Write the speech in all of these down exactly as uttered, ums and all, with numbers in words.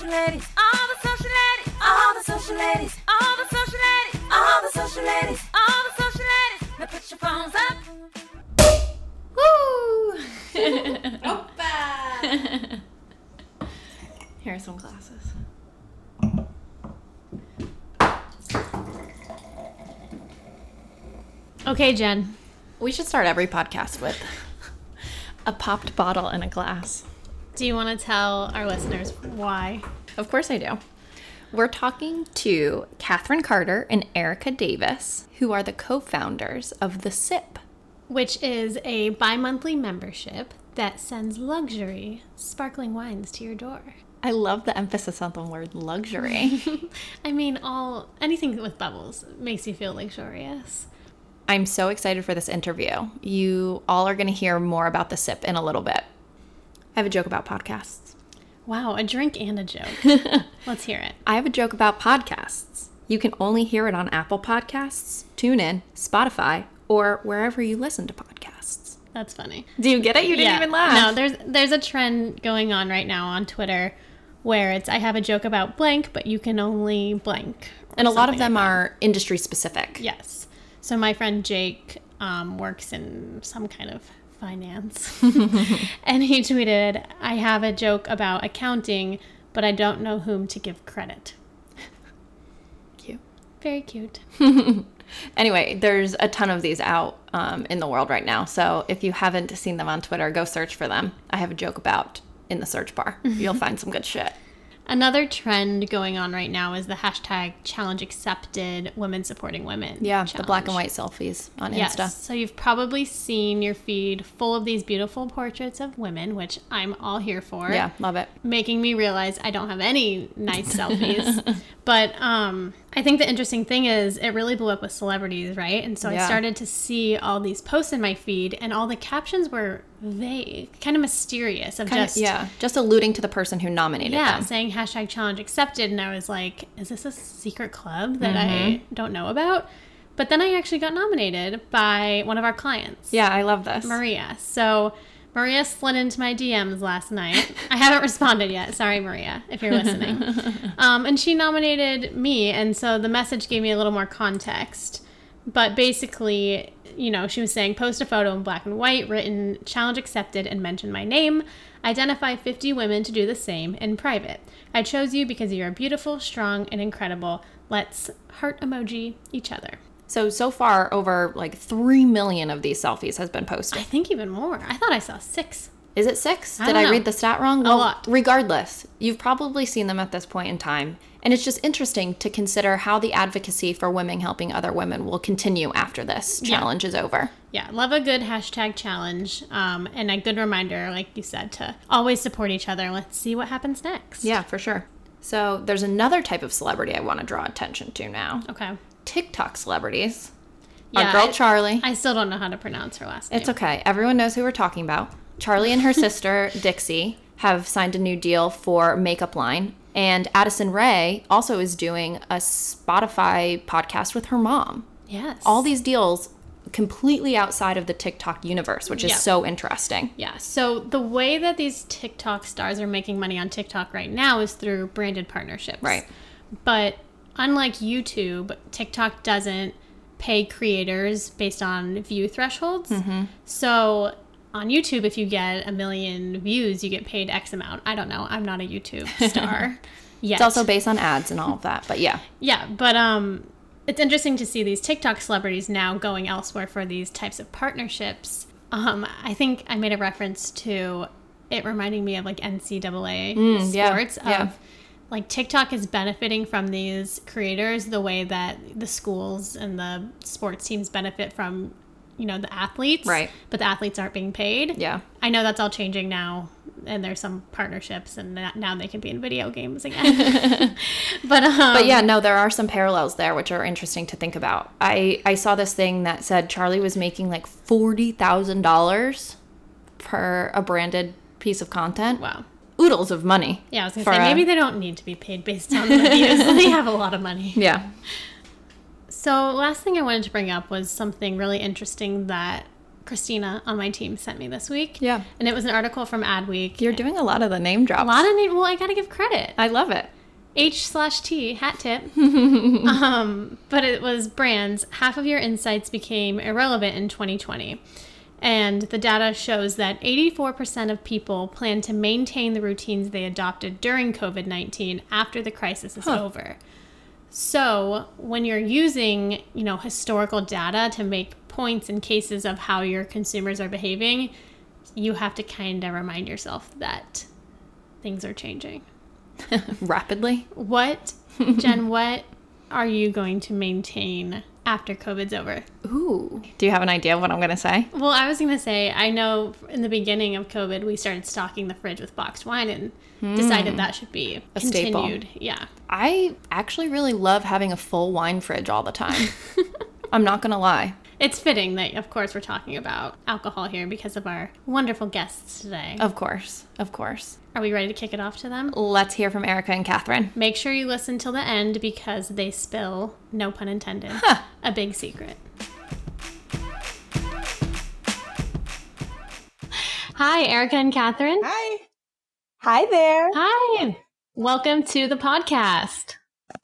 social ladies, all the social ladies, all the social ladies, all the social ladies, all the social ladies, all the social ladies. Now put your phones up. Woo! Opa! Here are some glasses. Okay, Jen. We should start every podcast with a popped bottle and a glass. Do you want to tell our listeners why? Of course I do. We're talking to Katherine Carter and Erica Davis, who are the co-founders of The Sip, which is a bi-monthly membership that sends luxury sparkling wines to your door. I love the emphasis on the word luxury. I mean, all anything with bubbles makes you feel luxurious. I'm so excited for this interview. You all are going to hear more about The Sip in a little bit. I have a joke about podcasts. Wow, a drink and a joke. Let's hear it. I have a joke about podcasts. You can only hear it on Apple Podcasts, TuneIn, Spotify, or wherever you listen to podcasts. That's funny. Do you get it? You didn't yeah. even laugh. No, there's there's a trend going on right now on Twitter where it's, I have a joke about blank, but you can only blank. And a lot of them like are industry specific. Yes. So my friend Jake um, works in some kind of finance, and he tweeted, I have a joke about accounting, but I don't know whom to give credit. Cute. Very cute. Anyway, there's a ton of these out um, in the world right now, so if you haven't seen them on Twitter, go search for them. I have a joke about in the search bar. You'll find some good shit. Another trend going on right now is the hashtag challenge accepted women supporting women. Yeah, challenge. The black and white selfies on yes. Insta. So you've probably seen your feed full of these beautiful portraits of women, which I'm all here for. Yeah, love it. Making me realize I don't have any nice selfies. But um, I think the interesting thing is it really blew up with celebrities, right? And so yeah. I started to see all these posts in my feed, and all the captions were vague, kind of mysterious, of kind just of, yeah just alluding to the person who nominated yeah them. Saying hashtag challenge accepted, and I was like, is this a secret club that mm-hmm. I don't know about? But then I actually got nominated by one of our clients. Yeah, I love this. Maria. So Maria slid into my D Ms last night. I haven't responded yet. Sorry, Maria, if you're listening. Um and she nominated me, and so the message gave me a little more context. But basically, you know, she was saying, post a photo in black and white, written, challenge accepted, and mention my name. Identify fifty women to do the same in private. I chose you because you're beautiful, strong, and incredible. Let's heart emoji each other. So, so far, over like three million of these selfies has been posted. I think even more. I thought I saw six. Is it six? I Did I know. read the stat wrong? Well, a lot. Regardless, you've probably seen them at this point in time. And it's just interesting to consider how the advocacy for women helping other women will continue after this challenge yeah. is over. Yeah, love a good hashtag challenge, um, and a good reminder, like you said, to always support each other. Let's see what happens next. Yeah, for sure. So there's another type of celebrity I want to draw attention to now. Okay. TikTok celebrities. Yeah, our girl I, Charli. I still don't know how to pronounce her last name. It's okay. Everyone knows who we're talking about. Charli and her sister, Dixie, have signed a new deal for makeup line. And Addison Rae also is doing a Spotify podcast with her mom. Yes. All these deals completely outside of the TikTok universe, which is yeah. so interesting. Yeah. So the way that these TikTok stars are making money on TikTok right now is through branded partnerships. Right. But unlike YouTube, TikTok doesn't pay creators based on view thresholds. Mm-hmm. So on YouTube, if you get a million views, you get paid X amount. I don't know. I'm not a YouTube star yet. It's also based on ads and all of that, but yeah. Yeah, but um, it's interesting to see these TikTok celebrities now going elsewhere for these types of partnerships. Um, I think I made a reference to it reminding me of like N C double A mm, sports yeah, of yeah. like TikTok is benefiting from these creators the way that the schools and the sports teams benefit from, you know, the athletes, right? But the athletes aren't being paid. Yeah, I know that's all changing now, and there's some partnerships, and now they can be in video games again. but um, but yeah, no, there are some parallels there, which are interesting to think about. I I saw this thing that said Charli was making like forty thousand dollars per a branded piece of content. Wow, oodles of money. Yeah, I was gonna say maybe a... they don't need to be paid based on the views. They have a lot of money. Yeah. So last thing I wanted to bring up was something really interesting that Christina on my team sent me this week. Yeah. And it was an article from Adweek. You're doing a lot of the name drops. A lot of name. Well, I got to give credit. I love it. H slash T, hat tip. um, but it was brands. Half of your insights became irrelevant in twenty twenty. And the data shows that eighty-four percent of people plan to maintain the routines they adopted during COVID nineteen after the crisis is huh. over. So when you're using, you know, historical data to make points and cases of how your consumers are behaving, you have to kind of remind yourself that things are changing. Rapidly. What, Jen, what are you going to maintain after COVID's over? Ooh. Do you have an idea of what I'm going to say? Well, I was going to say, I know in the beginning of COVID, we started stocking the fridge with boxed wine and mm. decided that should be a continued. Staple. Yeah. I actually really love having a full wine fridge all the time. I'm not going to lie. It's fitting that, of course, we're talking about alcohol here because of our wonderful guests today. Of course. Of course. Are we ready to kick it off to them? Let's hear from Erica and Katherine. Make sure you listen till the end because they spill, no pun intended, huh. a big secret. Hi, Erica and Katherine. Hi. Hi there. Hi. Welcome to the podcast.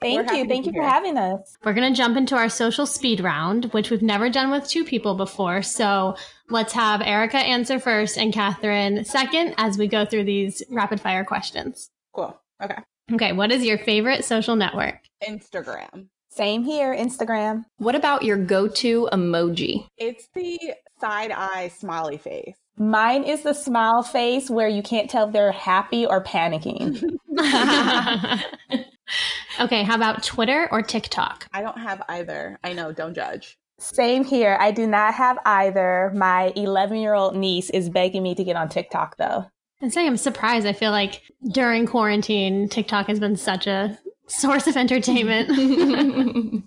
Thank you. Thank you for having us. We're going to jump into our social speed round, which we've never done with two people before. So let's have Erica answer first and Katherine second as we go through these rapid fire questions. Cool. Okay. Okay. What is your favorite social network? Instagram. Same here. Instagram. What about your go-to emoji? It's the side-eye smiley face. Mine is the smile face where you can't tell if they're happy or panicking. Okay, how about Twitter or TikTok? I don't have either. I know, don't judge. Same here. I do not have either. My eleven-year-old niece is begging me to get on TikTok, though. And saying I'm surprised. I feel like during quarantine, TikTok has been such a source of entertainment.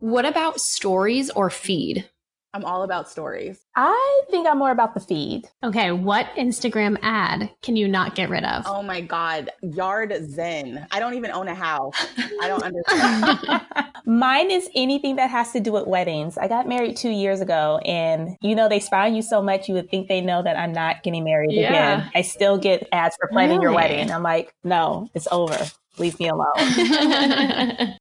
What about stories or feed? I'm all about stories. I think I'm more about the feed. Okay, what Instagram ad can you not get rid of? Oh my God, yard zen. I don't even own a house. I don't understand. Mine is anything that has to do with weddings. I got married two years ago and you know, they spy on you so much, you would think they know that I'm not getting married yeah. again. I still get ads for planning really? your wedding. I'm like, no, it's over. Leave me alone.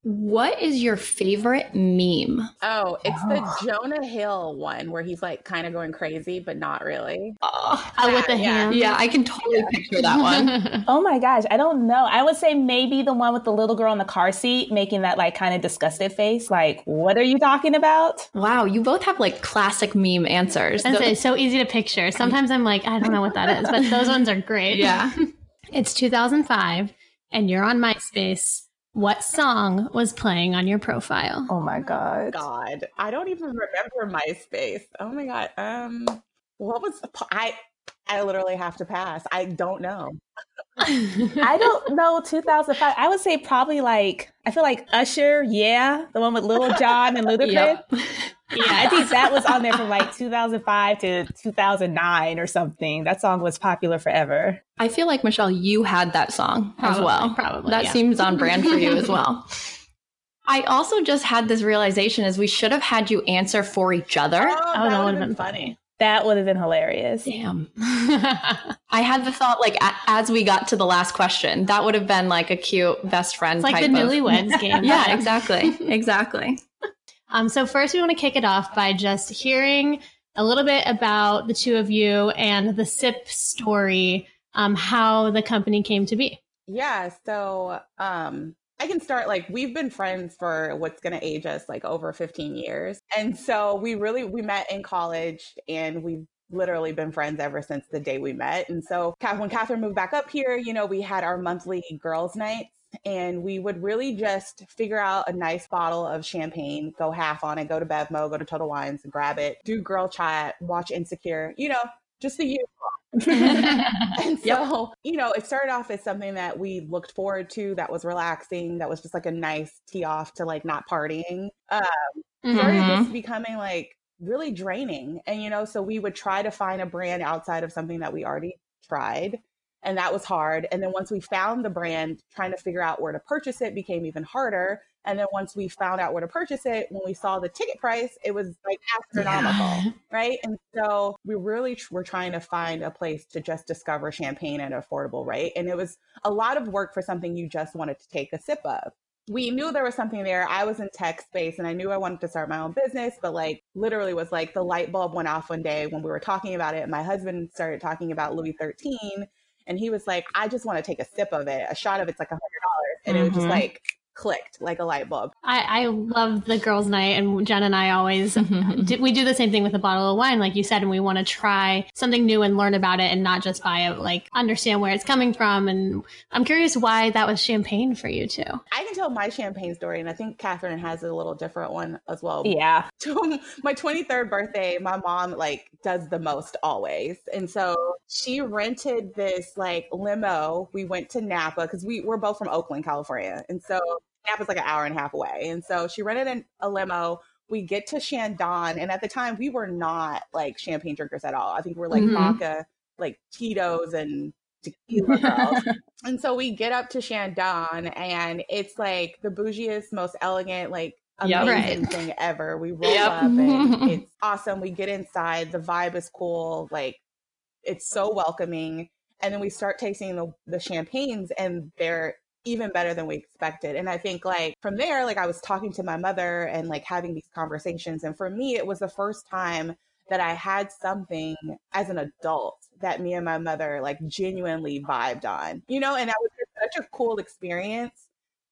What is your favorite meme? Oh, it's oh. the Jonah Hill one where he's like kind of going crazy, but not really. Oh, ah, with the yeah. hand. Yeah, I can totally yeah. picture that one. Oh my gosh, I don't know. I would say maybe the one with the little girl in the car seat making that like kind of disgusted face. Like, what are you talking about? Wow, you both have like classic meme answers. And it's so easy to picture. Sometimes I'm like, I don't know what that is, but those ones are great. Yeah. It's two thousand five. And you're on MySpace. What song was playing on your profile? Oh my God. God. I don't even remember MySpace. Oh my God. Um, what was the po- I I literally have to pass. I don't know. I don't know. two thousand five. I would say probably like, I feel like Usher. Yeah. The one with Lil Jon and Ludacris. Yep. Yeah. I think that was on there from like two thousand five to two thousand nine or something. That song was popular forever. I feel like, Michelle, you had that song probably, as well. Probably. That yeah. seems on brand for you as well. I also just had this realization is we should have had you answer for each other. Oh, that, oh, that would have been, been funny. funny. That would have been hilarious. Damn. I had the thought, like, a- as we got to the last question, that would have been, like, a cute best friend it's type like the of... Newlyweds game. Yeah, right? exactly. Exactly. Um, so first, we want to kick it off by just hearing a little bit about the two of you and the Sip story, um, how the company came to be. Yeah, so um, I can start, like, we've been friends for what's going to age us, like, over fifteen years. And so we really, we met in college, and we've literally been friends ever since the day we met. And so when Katherine moved back up here, you know, we had our monthly girls' nights. And we would really just figure out a nice bottle of champagne, go half on it, go to Bevmo, go to Total Wines and grab it, do girl chat, watch Insecure, you know, just the usual. And so, yep. you know, it started off as something that we looked forward to that was relaxing, that was just like a nice tee off to like not partying. Um, mm-hmm. Started just becoming like really draining. And, you know, so we would try to find a brand outside of something that we already tried. And that was hard. And then once we found the brand, trying to figure out where to purchase it became even harder. And then once we found out where to purchase it, when we saw the ticket price, it was like astronomical, yeah. right? And so we really tr- were trying to find a place to just discover champagne at an affordable rate. And it was a lot of work for something you just wanted to take a sip of. We knew there was something there. I was in tech space and I knew I wanted to start my own business, but like literally was like the light bulb went off one day when we were talking about it. And my husband started talking about Louis the thirteenth and he was like, I just want to take a sip of it. A shot of it's like a hundred dollars. And mm-hmm. it was just like, clicked like a light bulb. I, I love the girls' night, and Jen and I always mm-hmm. do, we do the same thing with a bottle of wine, like you said, and we want to try something new and learn about it and not just buy it. Like understand where it's coming from. And I'm curious why that was champagne for you too. I can tell my champagne story, and I think Katherine has a little different one as well. Yeah. My twenty-third birthday, my mom like does the most always, and so she rented this like limo. We went to Napa because we we're both from Oakland, California, and so. Napa's like an hour and a half away. And so she rented an, a limo. We get to Chandon. And at the time, we were not like champagne drinkers at all. I think we're like mm-hmm. vodka, like Tito's and tequila girls. And so we get up to Chandon and it's like the bougiest, most elegant, like amazing yep, right. thing ever. We roll yep. up and it's awesome. We get inside. The vibe is cool. Like it's so welcoming. And then we start tasting the, the champagnes and they're even better than we expected. And I think like from there, like I was talking to my mother and like having these conversations. And for me, it was the first time that I had something as an adult that me and my mother like genuinely vibed on, you know, and that was just such a cool experience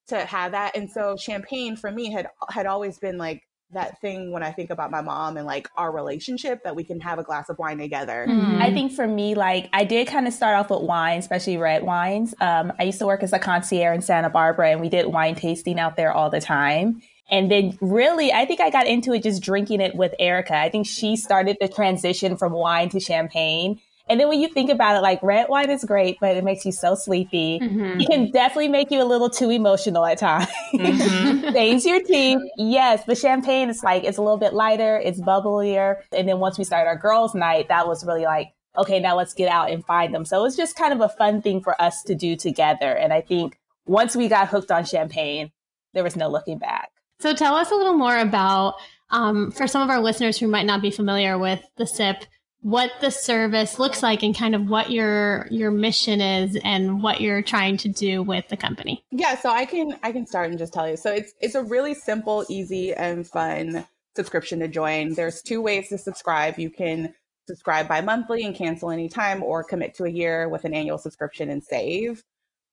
to have that. And so champagne for me had, had always been like that thing when I think about my mom and like our relationship that we can have a glass of wine together. Mm-hmm. I think for me, like I did kind of start off with wine, especially red wines. Um, I used to work as a concierge in Santa Barbara and we did wine tasting out there all the time. And then really, I think I got into it just drinking it with Erica. I think she started the transition from wine to champagne. And then when you think about it, like red wine is great, but it makes you so sleepy. Mm-hmm. It can definitely make you a little too emotional at times. Mm-hmm. Stains your teeth. Yes, but champagne is like, it's a little bit lighter, it's bubblier. And then once we started our girls' night, that was really like, okay, now let's get out and find them. So it was just kind of a fun thing for us to do together. And I think once we got hooked on champagne, there was no looking back. So tell us a little more about, um, for some of our listeners who might not be familiar with The Sip, what the service looks like and kind of what your your mission is and what you're trying to do with the company. Yeah, so I can I can start and just tell you. So it's it's a really simple, easy, and fun subscription to join. There's two ways to subscribe. You can subscribe bi-monthly and cancel anytime, or commit to a year with an annual subscription and save.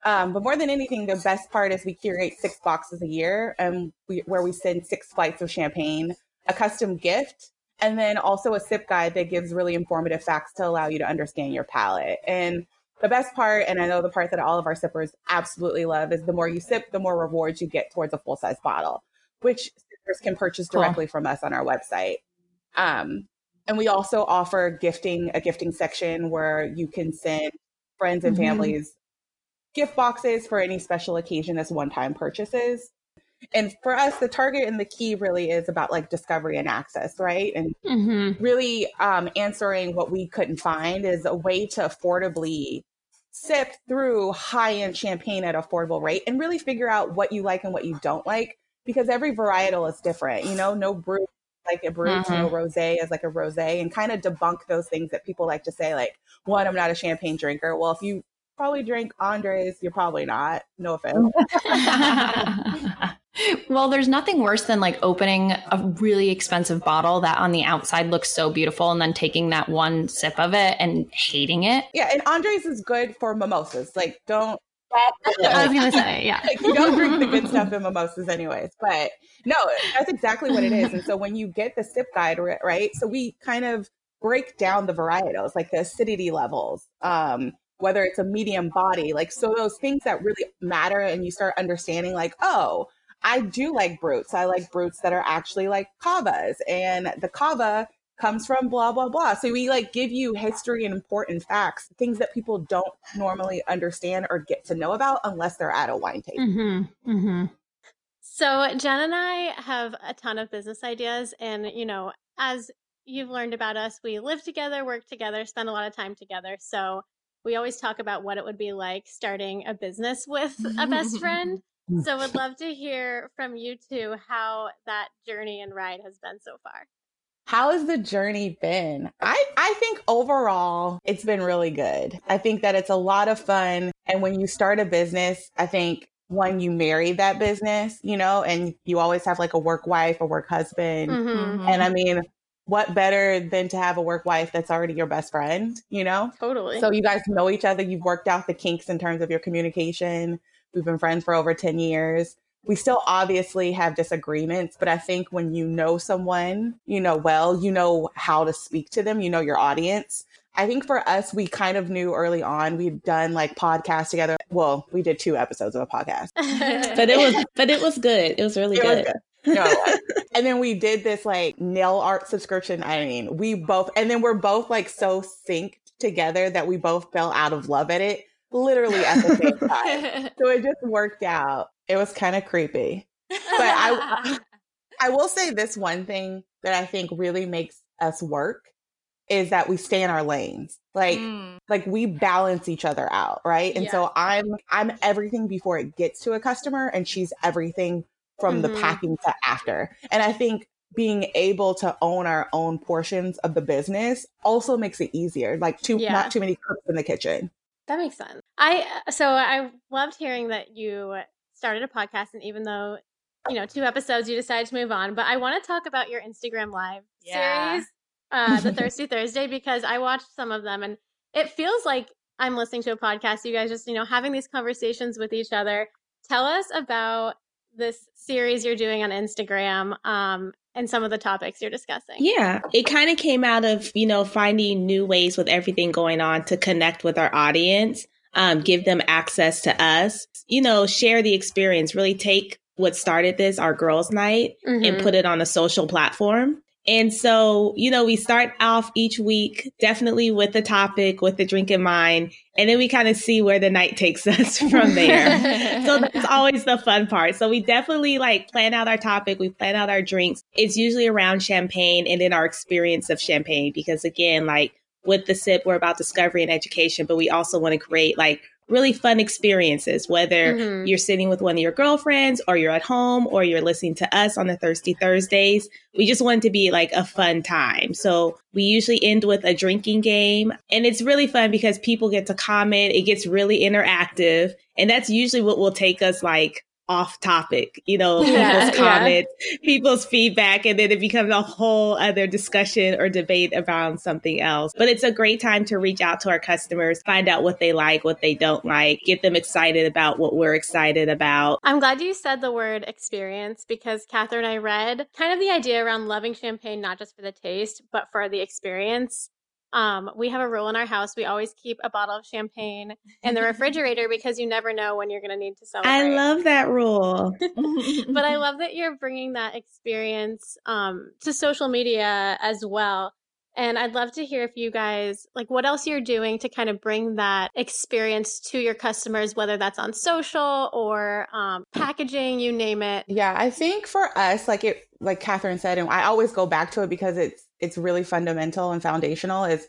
Um, but more than anything, the best part is we curate six boxes a year, and we, where we send six flights of champagne, a custom gift, and then also a sip guide that gives really informative facts to allow you to understand your palate. And the best part, and I know the part that all of our sippers absolutely love, is the more you sip, the more rewards you get towards a full-size bottle, which sippers can purchase directly cool. from us on our website. Um, and we also offer gifting, a gifting section where you can send friends and mm-hmm. families gift boxes for any special occasion as one-time purchases. And for us, the target and the key really is about like discovery and access, right? And mm-hmm. really um, answering what we couldn't find is a way to affordably sip through high-end champagne at an affordable rate and really figure out what you like and what you don't like, because every varietal is different, you know, no brew like a brew, mm-hmm. no rosé is like a rosé, and kind of debunk those things that people like to say, like, one, I'm not a champagne drinker. Well, if you probably drink Andres, you're probably not. No offense. Well, there's nothing worse than like opening a really expensive bottle that on the outside looks so beautiful and then taking that one sip of it and hating it. Yeah. And Andres is good for mimosas. Like don't. I was going to say, yeah. Like, you don't drink the good stuff in mimosas anyways. But no, that's exactly what it is. And so when you get the sip guide, right? So we kind of break down the varietals, like the acidity levels, um, whether it's a medium body, like, so those things that really matter. And you start understanding like, oh, I do like brutes. I like brutes that are actually like cavas, and the cava comes from blah, blah, blah. So we like give you history and important facts, things that people don't normally understand or get to know about unless they're at a wine tasting. Mm-hmm. Mm-hmm. So Jen and I have a ton of business ideas, and, you know, as you've learned about us, we live together, work together, spend a lot of time together. So we always talk about what it would be like starting a business with a best friend. So would love to hear from you two how that journey and ride has been so far. How has the journey been? I, I think overall, it's been really good. I think that it's a lot of fun. And when you start a business, I think when you marry that business, you know, and you always have like a work wife, a work husband. Mm-hmm. And I mean, what better than to have a work wife that's already your best friend, you know? Totally. So you guys know each other. You've worked out the kinks in terms of your communication. We've been friends for over ten years. We still obviously have disagreements, but I think when you know someone, you know, well, you know how to speak to them, you know, your audience. I think for us, we kind of knew early on, we've done like podcasts together. Well, we did two episodes of a podcast, but it was, but it was good. It was really it good. Was good. No. And then we did this like nail art subscription. I mean, we both, and then we're both like so synced together that we both fell out of love at it. Literally at the same time. So it just worked out. It was kind of creepy. But I I will say this one thing that I think really makes us work is that we stay in our lanes. Like mm. like we balance each other out, right? And yeah. so I'm I'm everything before it gets to a customer, and she's everything from mm-hmm. the packing to after. And I think being able to own our own portions of the business also makes it easier. Like too yeah. not too many cooks in the kitchen. That makes sense. I so I loved hearing that you started a podcast, and even though, you know, two episodes, you decided to move on. But I want to talk about your Instagram Live yeah. series, uh, the Thirsty Thursday, because I watched some of them, and it feels like I'm listening to a podcast. You guys just, you know, having these conversations with each other. Tell us about this series you're doing on Instagram, um, and some of the topics you're discussing. Yeah, it kind of came out of, you know, finding new ways with everything going on to connect with our audience, um, give them access to us, you know, share the experience, really take what started this, our girls' night, mm-hmm. and put it on a social platform. And so, you know, we start off each week definitely with the topic, with the drink in mind, and then we kind of see where the night takes us from there. So that's always the fun part. So we definitely like plan out our topic. We plan out our drinks. It's usually around champagne and then our experience of champagne, because again, like with the sip, we're about discovery and education, but we also want to create like really fun experiences, whether mm-hmm. you're sitting with one of your girlfriends or you're at home or you're listening to us on the Thirsty Thursdays. We just want it to be like a fun time. So we usually end with a drinking game, and it's really fun because people get to comment. It gets really interactive, and that's usually what will take us like off topic, you know, yeah, people's comments, yeah. people's feedback, and then it becomes a whole other discussion or debate around something else. But it's a great time to reach out to our customers, find out what they like, what they don't like, get them excited about what we're excited about. I'm glad you said the word experience, because Katherine, I read kind of the idea around loving champagne, not just for the taste, but for the experience. Um, we have a rule in our house. We always keep a bottle of champagne in the refrigerator because you never know when you're going to need to celebrate. I love that rule. But I love that you're bringing that experience um, to social media as well. And I'd love to hear if you guys, like what else you're doing to kind of bring that experience to your customers, whether that's on social or um, packaging, you name it. Yeah, I think for us, like it, like Katherine said, and I always go back to it because it's it's really fundamental and foundational, is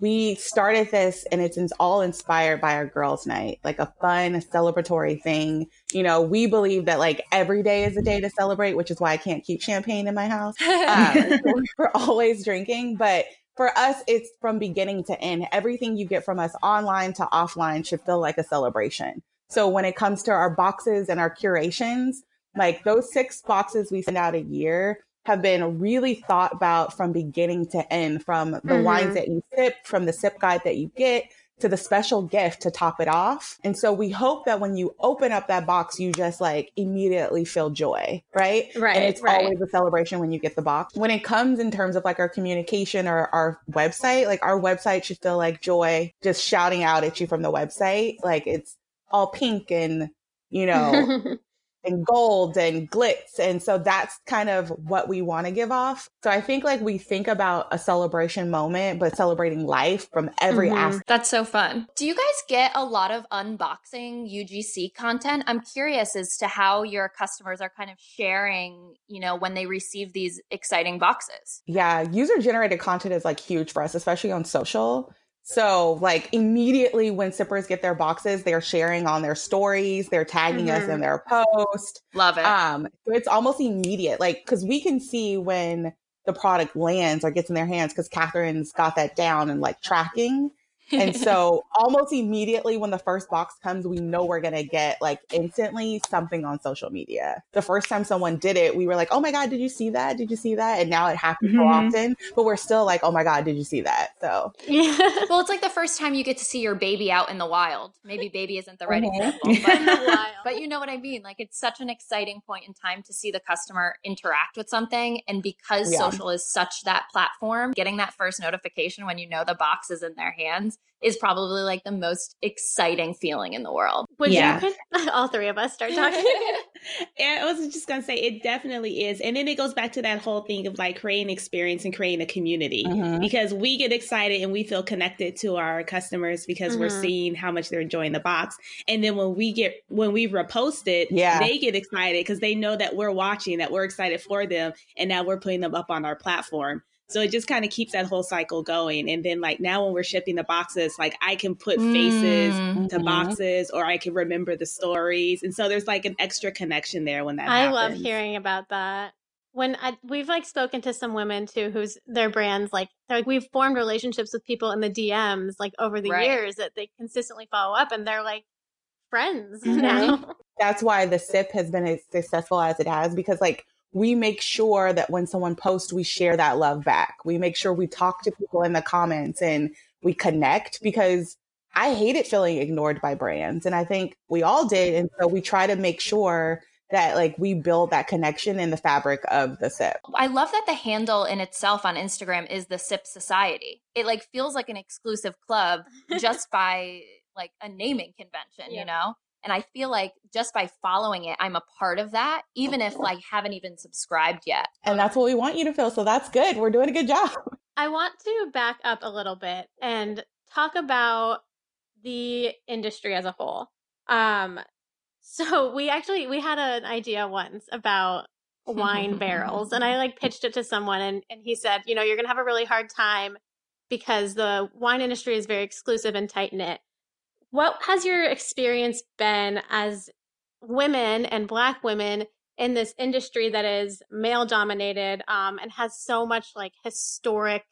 we started this and it's all inspired by our girls' night, like a fun celebratory thing. You know, we believe that like every day is a day to celebrate, which is why I can't keep champagne in my house. Um, we're always drinking, but for us, it's from beginning to end. Everything you get from us online to offline should feel like a celebration. So when it comes to our boxes and our curations, like those six boxes we send out a year have been really thought about from beginning to end, from the mm-hmm. wines that you sip, from the sip guide that you get, to the special gift to top it off. And so we hope that when you open up that box, you just like immediately feel joy, right? Right. And it's right. always a celebration when you get the box. When it comes in terms of like our communication or our website, like our website should feel like joy just shouting out at you from the website. Like it's all pink and, you know, and gold and glitz. And so that's kind of what we want to give off. So I think like we think about a celebration moment, but celebrating life from every mm-hmm. aspect. That's so fun. Do you guys get a lot of unboxing U G C content? I'm curious as to how your customers are kind of sharing, you know, when they receive these exciting boxes. Yeah. User generated content is like huge for us, especially on social. So like immediately when sippers get their boxes, they're sharing on their stories. They're tagging mm-hmm. us in their post. Love it. Um, so it's almost immediate, like, cause we can see when the product lands or gets in their hands. Cause Katherine's got that down and like tracking. And so almost immediately when the first box comes, we know we're going to get like instantly something on social media. The first time someone did it, we were like, oh my God, did you see that? Did you see that? And now it happens mm-hmm. so often, but we're still like, oh my God, did you see that? So, yeah. Well, it's like the first time you get to see your baby out in the wild. Maybe baby isn't the right mm-hmm. example, but, in the wild. But you know what I mean? Like it's such an exciting point in time to see the customer interact with something. And because yeah. social is such that platform, getting that first notification when you know the box is in their hands is probably like the most exciting feeling in the world. Would yeah. you could, all three of us start talking? Yeah, I was just going to say it definitely is. And then it goes back to that whole thing of like creating experience and creating a community mm-hmm. because we get excited and we feel connected to our customers because mm-hmm. we're seeing how much they're enjoying the box. And then when we get, when we repost it, yeah. they get excited because they know that we're watching, that we're excited for them, and now we're putting them up on our platform. So it just kind of keeps that whole cycle going. And then like now when we're shipping the boxes, like I can put faces mm-hmm. to boxes, or I can remember the stories. And so there's like an extra connection there when that I happens. I love hearing about that. When I, we've like spoken to some women too, who's their brands, like they're like, we've formed relationships with people in the D Ms, like over the right. years that they consistently follow up, and they're like friends mm-hmm. now. That's why the Sip has been as successful as it has, because like, we make sure that when someone posts, we share that love back. We make sure we talk to people in the comments and we connect, because I hated feeling ignored by brands. And I think we all did. And so we try to make sure that like we build that connection in the fabric of the Sip. I love that the handle in itself on Instagram is the Sip Society. It like feels like an exclusive club just by like a naming convention, yeah. you know? And I feel like just by following it, I'm a part of that, even if like haven't even subscribed yet. And that's what we want you to feel. So that's good. We're doing a good job. I want to back up a little bit and talk about the industry as a whole. Um, so we actually, we had an idea once about wine barrels, and I like pitched it to someone, and, and he said, you know, you're going to have a really hard time because the wine industry is very exclusive and tight knit. What has your experience been as women and Black women in this industry that is male dominated um, and has so much like historic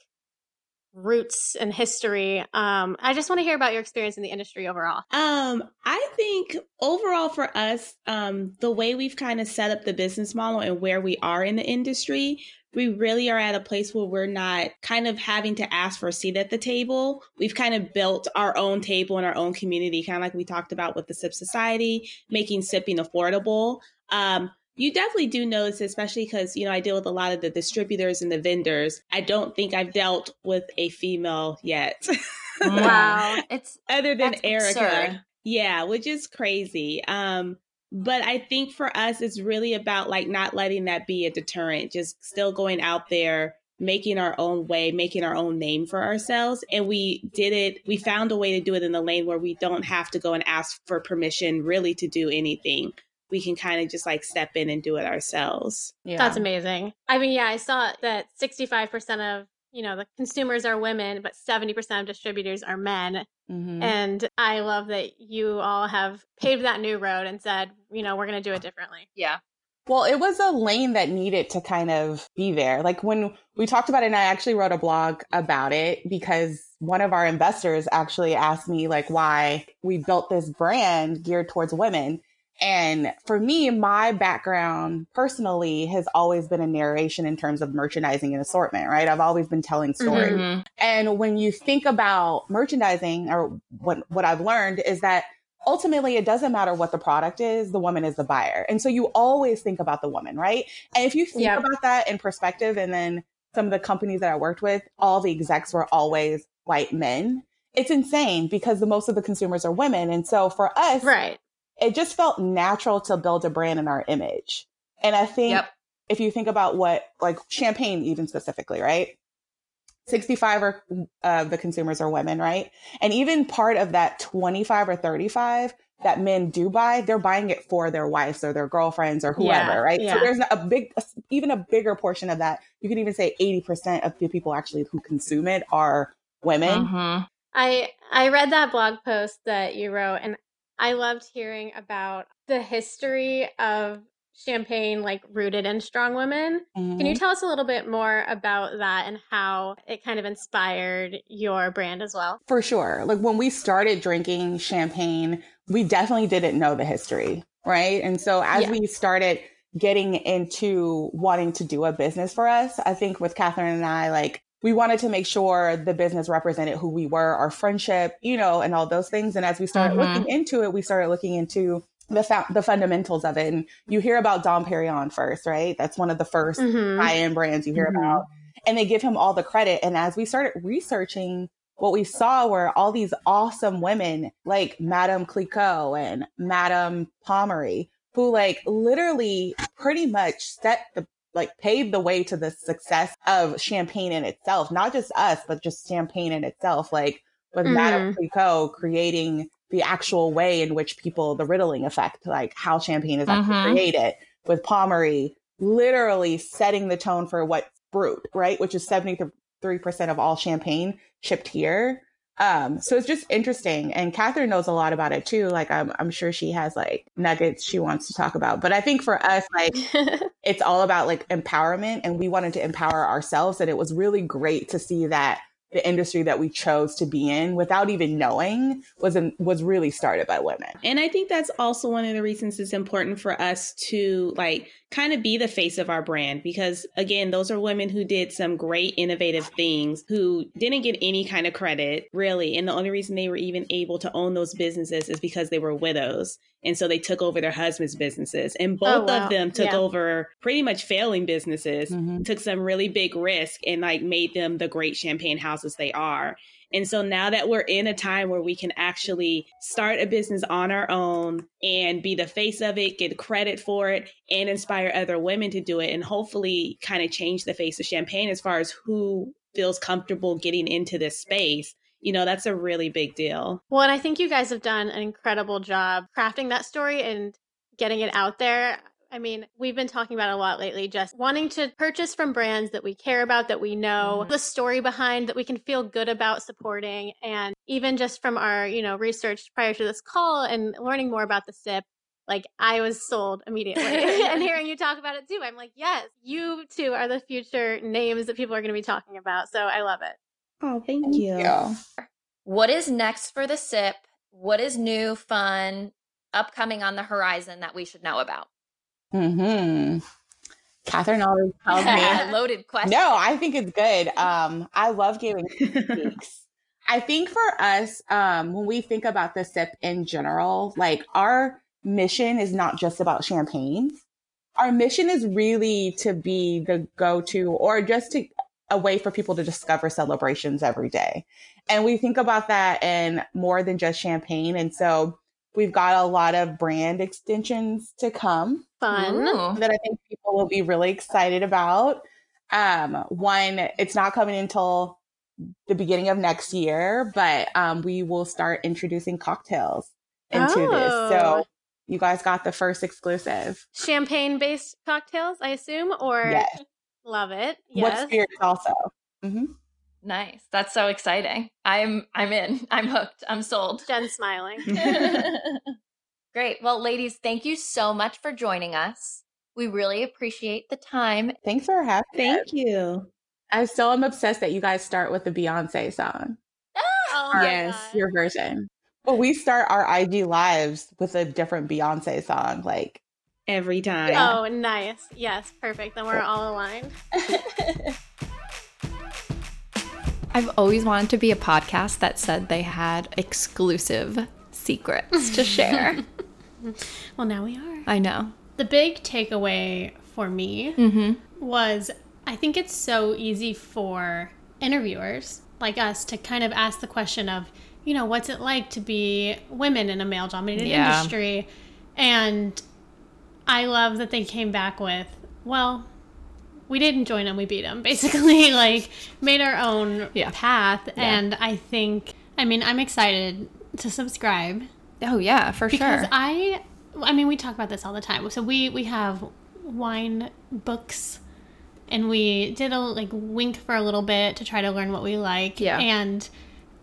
roots and history? Um, I just want to hear about your experience in the industry overall. Um, I think overall for us, um, the way we've kind of set up the business model and where we are in the industry, we really are at a place where we're not kind of having to ask for a seat at the table. We've kind of built our own table in our own community, kind of like we talked about with the Sip Society, making sipping affordable. Um, you definitely do notice, especially because, you know, I deal with a lot of the distributors and the vendors. I don't think I've dealt with a female yet. Wow. It's other than Erica. Absurd. Yeah, which is crazy. Um, But I think for us, it's really about like not letting that be a deterrent, just still going out there, making our own way, making our own name for ourselves. And we did it. We found a way to do it in the lane where we don't have to go and ask for permission really to do anything. We can kind of just like step in and do it ourselves. Yeah. That's amazing. I mean, yeah, I saw that sixty-five percent of, you know, the consumers are women, but seventy percent of distributors are men. Mm-hmm. And I love that you all have paved that new road and said, you know, we're going to do it differently. Yeah. Well, it was a lane that needed to kind of be there. Like when we talked about it, and I actually wrote a blog about it because one of our investors actually asked me like why we built this brand geared towards women. And for me, my background personally has always been a narration in terms of merchandising and assortment, right? I've always been telling stories. Mm-hmm. And when you think about merchandising, or what, what I've learned is that ultimately it doesn't matter what the product is, the woman is the buyer. And so you always think about the woman, right? And if you think yep. about that in perspective, and then some of the companies that I worked with, all the execs were always white men. It's insane because the most of the consumers are women. And so for us, right. it just felt natural to build a brand in our image. And I think yep. if you think about what, like champagne even specifically, right? sixty-five of uh, the consumers are women, right? And even part of that twenty-five or thirty-five that men do buy, they're buying it for their wives or their girlfriends or whoever, yeah, right? Yeah. So there's a big, even a bigger portion of that. You could even say eighty percent of the people actually who consume it are women. Mm-hmm. I I read that blog post that you wrote, and I loved hearing about the history of champagne, like rooted in strong women. Mm-hmm. Can you tell us a little bit more about that and how it kind of inspired your brand as well? For sure. Like when we started drinking champagne, we definitely didn't know the history, right? And so as yeah. we started getting into wanting to do a business for us, I think with Katherine and I, like we wanted to make sure the business represented who we were, our friendship, you know, and all those things. And as we started mm-hmm. looking into it, we started looking into the fa- the fundamentals of it. And you hear about Dom Perignon first, right? That's one of the first mm-hmm. high-end brands you hear mm-hmm. about. And they give him all the credit. And as we started researching, what we saw were all these awesome women like Madame Clicquot and Madame Pommery, who like literally pretty much set the like paved the way to the success of champagne in itself, not just us, but just champagne in itself. Like with mm. Madame Clicquot creating the actual way in which people, the riddling effect, like how champagne is actually mm-hmm. created, with Pommery literally setting the tone for what's brewed, right? Which is seventy-three percent of all champagne shipped here. Um, so it's just interesting. And Katherine knows a lot about it too. Like I'm, I'm sure she has like nuggets she wants to talk about, but I think for us, like it's all about like empowerment, and we wanted to empower ourselves. And it was really great to see that the industry that we chose to be in without even knowing was, in, was really started by women. And I think that's also one of the reasons it's important for us to like kind of be the face of our brand, because again, those are women who did some great innovative things who didn't get any kind of credit really. And the only reason they were even able to own those businesses is because they were widows. And so they took over their husbands' businesses, and both oh, wow. of them took yeah. over pretty much failing businesses, mm-hmm. took some really big risk and like made them the great champagne houses they are. And so now that we're in a time where we can actually start a business on our own and be the face of it, get credit for it, and inspire other women to do it, and hopefully kind of change the face of champagne as far as who feels comfortable getting into this space. You know, that's a really big deal. Well, and I think you guys have done an incredible job crafting that story and getting it out there. I mean, we've been talking about it a lot lately, just wanting to purchase from brands that we care about, that we know mm-hmm. the story behind, that we can feel good about supporting. And even just from our, you know, research prior to this call and learning more about the Sip, like I was sold immediately. And hearing you talk about it too, I'm like, yes, you too are the future names that people are going to be talking about. So I love it. Oh, thank, thank you. you. What is next for the Sip? What is new, fun, upcoming on the horizon that we should know about? Hmm. Katherine always tells me loaded question. No, I think it's good. Um, I love giving critiques. I think for us, um, when we think about the Sip in general, like our mission is not just about champagne. Our mission is really to be the go-to, or just to a way for people to discover celebrations every day. And we think about that in more than just champagne. And so we've got a lot of brand extensions to come. Fun. That I think people will be really excited about. Um, one, it's not coming until the beginning of next year, but um, we will start introducing cocktails into oh. this. So you guys got the first exclusive. Champagne-based cocktails, I assume, or? Yes. Love it. Yes. What spirits also. Mm-hmm. Nice. That's so exciting. I'm I'm in. I'm hooked. I'm sold. Jen's smiling. Great. Well, ladies, thank you so much for joining us. We really appreciate the time. Thanks for having me. Thank us. you. I still am obsessed that you guys start with the Beyonce song. Oh, yes, your version. Well, we start our I G lives with a different Beyonce song, like every time. Oh, nice. Yes, perfect. Then we're all aligned. I've always wanted to be a podcast that said they had exclusive secrets to share. Well, now we are. I know. The big takeaway for me mm-hmm. was I think it's so easy for interviewers like us to kind of ask the question of, you know, what's it like to be women in a male-dominated yeah. industry? And I love that they came back with, well, we didn't join them, we beat them, basically, like, made our own yeah. path. Yeah. And I think, I mean, I'm excited to subscribe. Oh, yeah, for because sure. Because I, I mean, we talk about this all the time. So we, we have wine books, and we did a, like, wink for a little bit to try to learn what we like. Yeah. And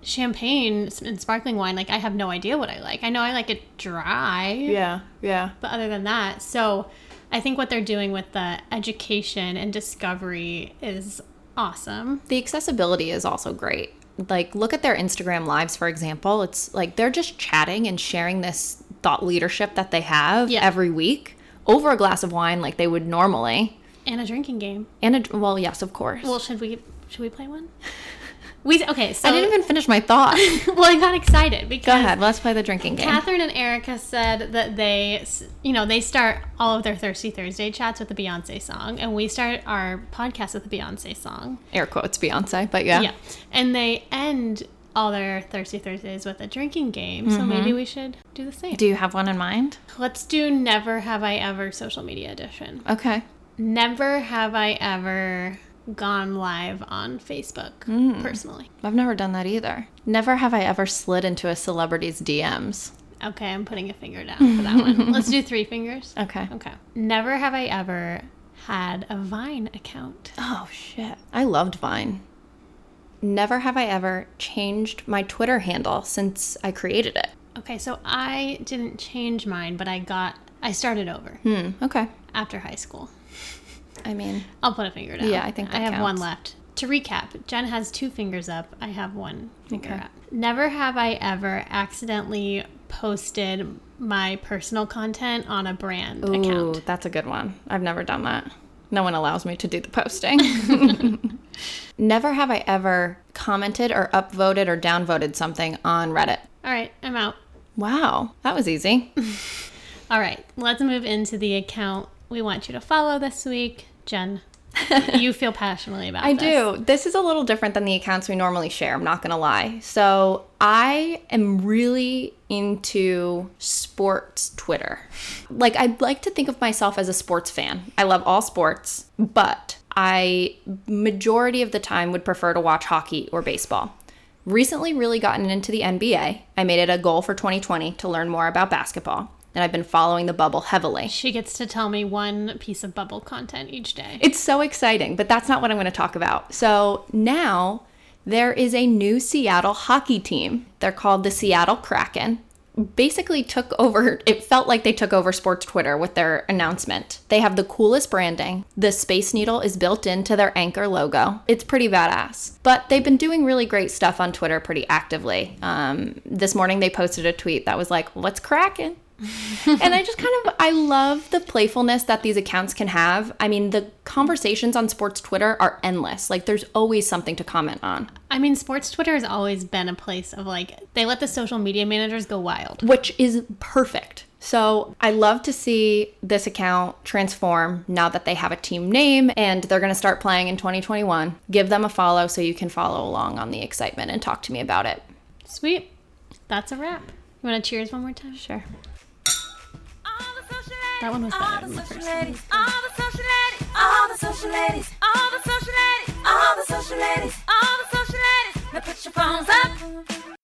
champagne and sparkling wine, like, I have no idea what I like. I know I like it dry. Yeah, yeah. But other than that, so I think what they're doing with the education and discovery is awesome. The accessibility is also great. Like, look at their Instagram lives, for example. It's like they're just chatting and sharing this thought leadership that they have yeah. every week over a glass of wine like they would normally. And a drinking game. And a, well, yes, of course. Well, should we should we play one? We okay. So I didn't even finish my thought. Well, I got excited because. Go ahead. Let's play the drinking game. Katherine and Erica said that they, you know, they start all of their Thirsty Thursday chats with the Beyonce song, and we start our podcast with the Beyonce song. Air quotes Beyonce, but yeah. Yeah, and they end all their Thirsty Thursdays with a drinking game. Mm-hmm. So maybe we should do the same. Do you have one in mind? Let's do Never Have I Ever Social Media Edition. Okay. Never have I ever gone live on Facebook, mm. personally. I've never done that either. Never have I ever slid into a celebrity's D Ms. Okay, I'm putting a finger down for that one. Let's do three fingers. Okay. Okay. Never have I ever had a Vine account. Oh, shit. I loved Vine. Never have I ever changed my Twitter handle since I created it. Okay, so I didn't change mine, but I got, I started over. Hmm, okay. After high school. I mean, I'll put a finger down. Yeah, I think that I have counts. One left. To recap, Jen has two fingers up. I have one finger okay. up. Never have I ever accidentally posted my personal content on a brand Ooh, account. Ooh, that's a good one. I've never done that. No one allows me to do the posting. Never have I ever commented or upvoted or downvoted something on Reddit. All right, I'm out. Wow, that was easy. All right, let's move into the account we want you to follow this week. Jen, you feel passionately about I this. I do. This is a little different than the accounts we normally share, I'm not going to lie. So I am really into sports Twitter. Like, I'd like to think of myself as a sports fan. I love all sports, but I, majority of the time, would prefer to watch hockey or baseball. Recently really gotten into the N B A. I made it a goal for twenty twenty to learn more about basketball. And I've been following the bubble heavily. She gets to tell me one piece of bubble content each day. It's so exciting, but that's not what I'm going to talk about. So now there is a new Seattle hockey team. They're called the Seattle Kraken. Basically took over, it felt like they took over sports Twitter with their announcement. They have the coolest branding. The Space Needle is built into their anchor logo. It's pretty badass. But they've been doing really great stuff on Twitter pretty actively. Um, this morning they posted a tweet that was like, what's cracking? And I just kind of, I love the playfulness that these accounts can have. I mean, the conversations on sports Twitter are endless. Like, there's always something to comment on. I mean, sports Twitter has always been a place of, like, they let the social media managers go wild. Which is perfect. So I love to see this account transform now that they have a team name and they're going to start playing in twenty twenty-one. Give them a follow so you can follow along on the excitement and talk to me about it. Sweet. That's a wrap. You want to cheers one more time? Sure. That one was better than the first one. All the social ladies, all the social ladies, all the social ladies, all the social ladies, all the social ladies, now put your phones up.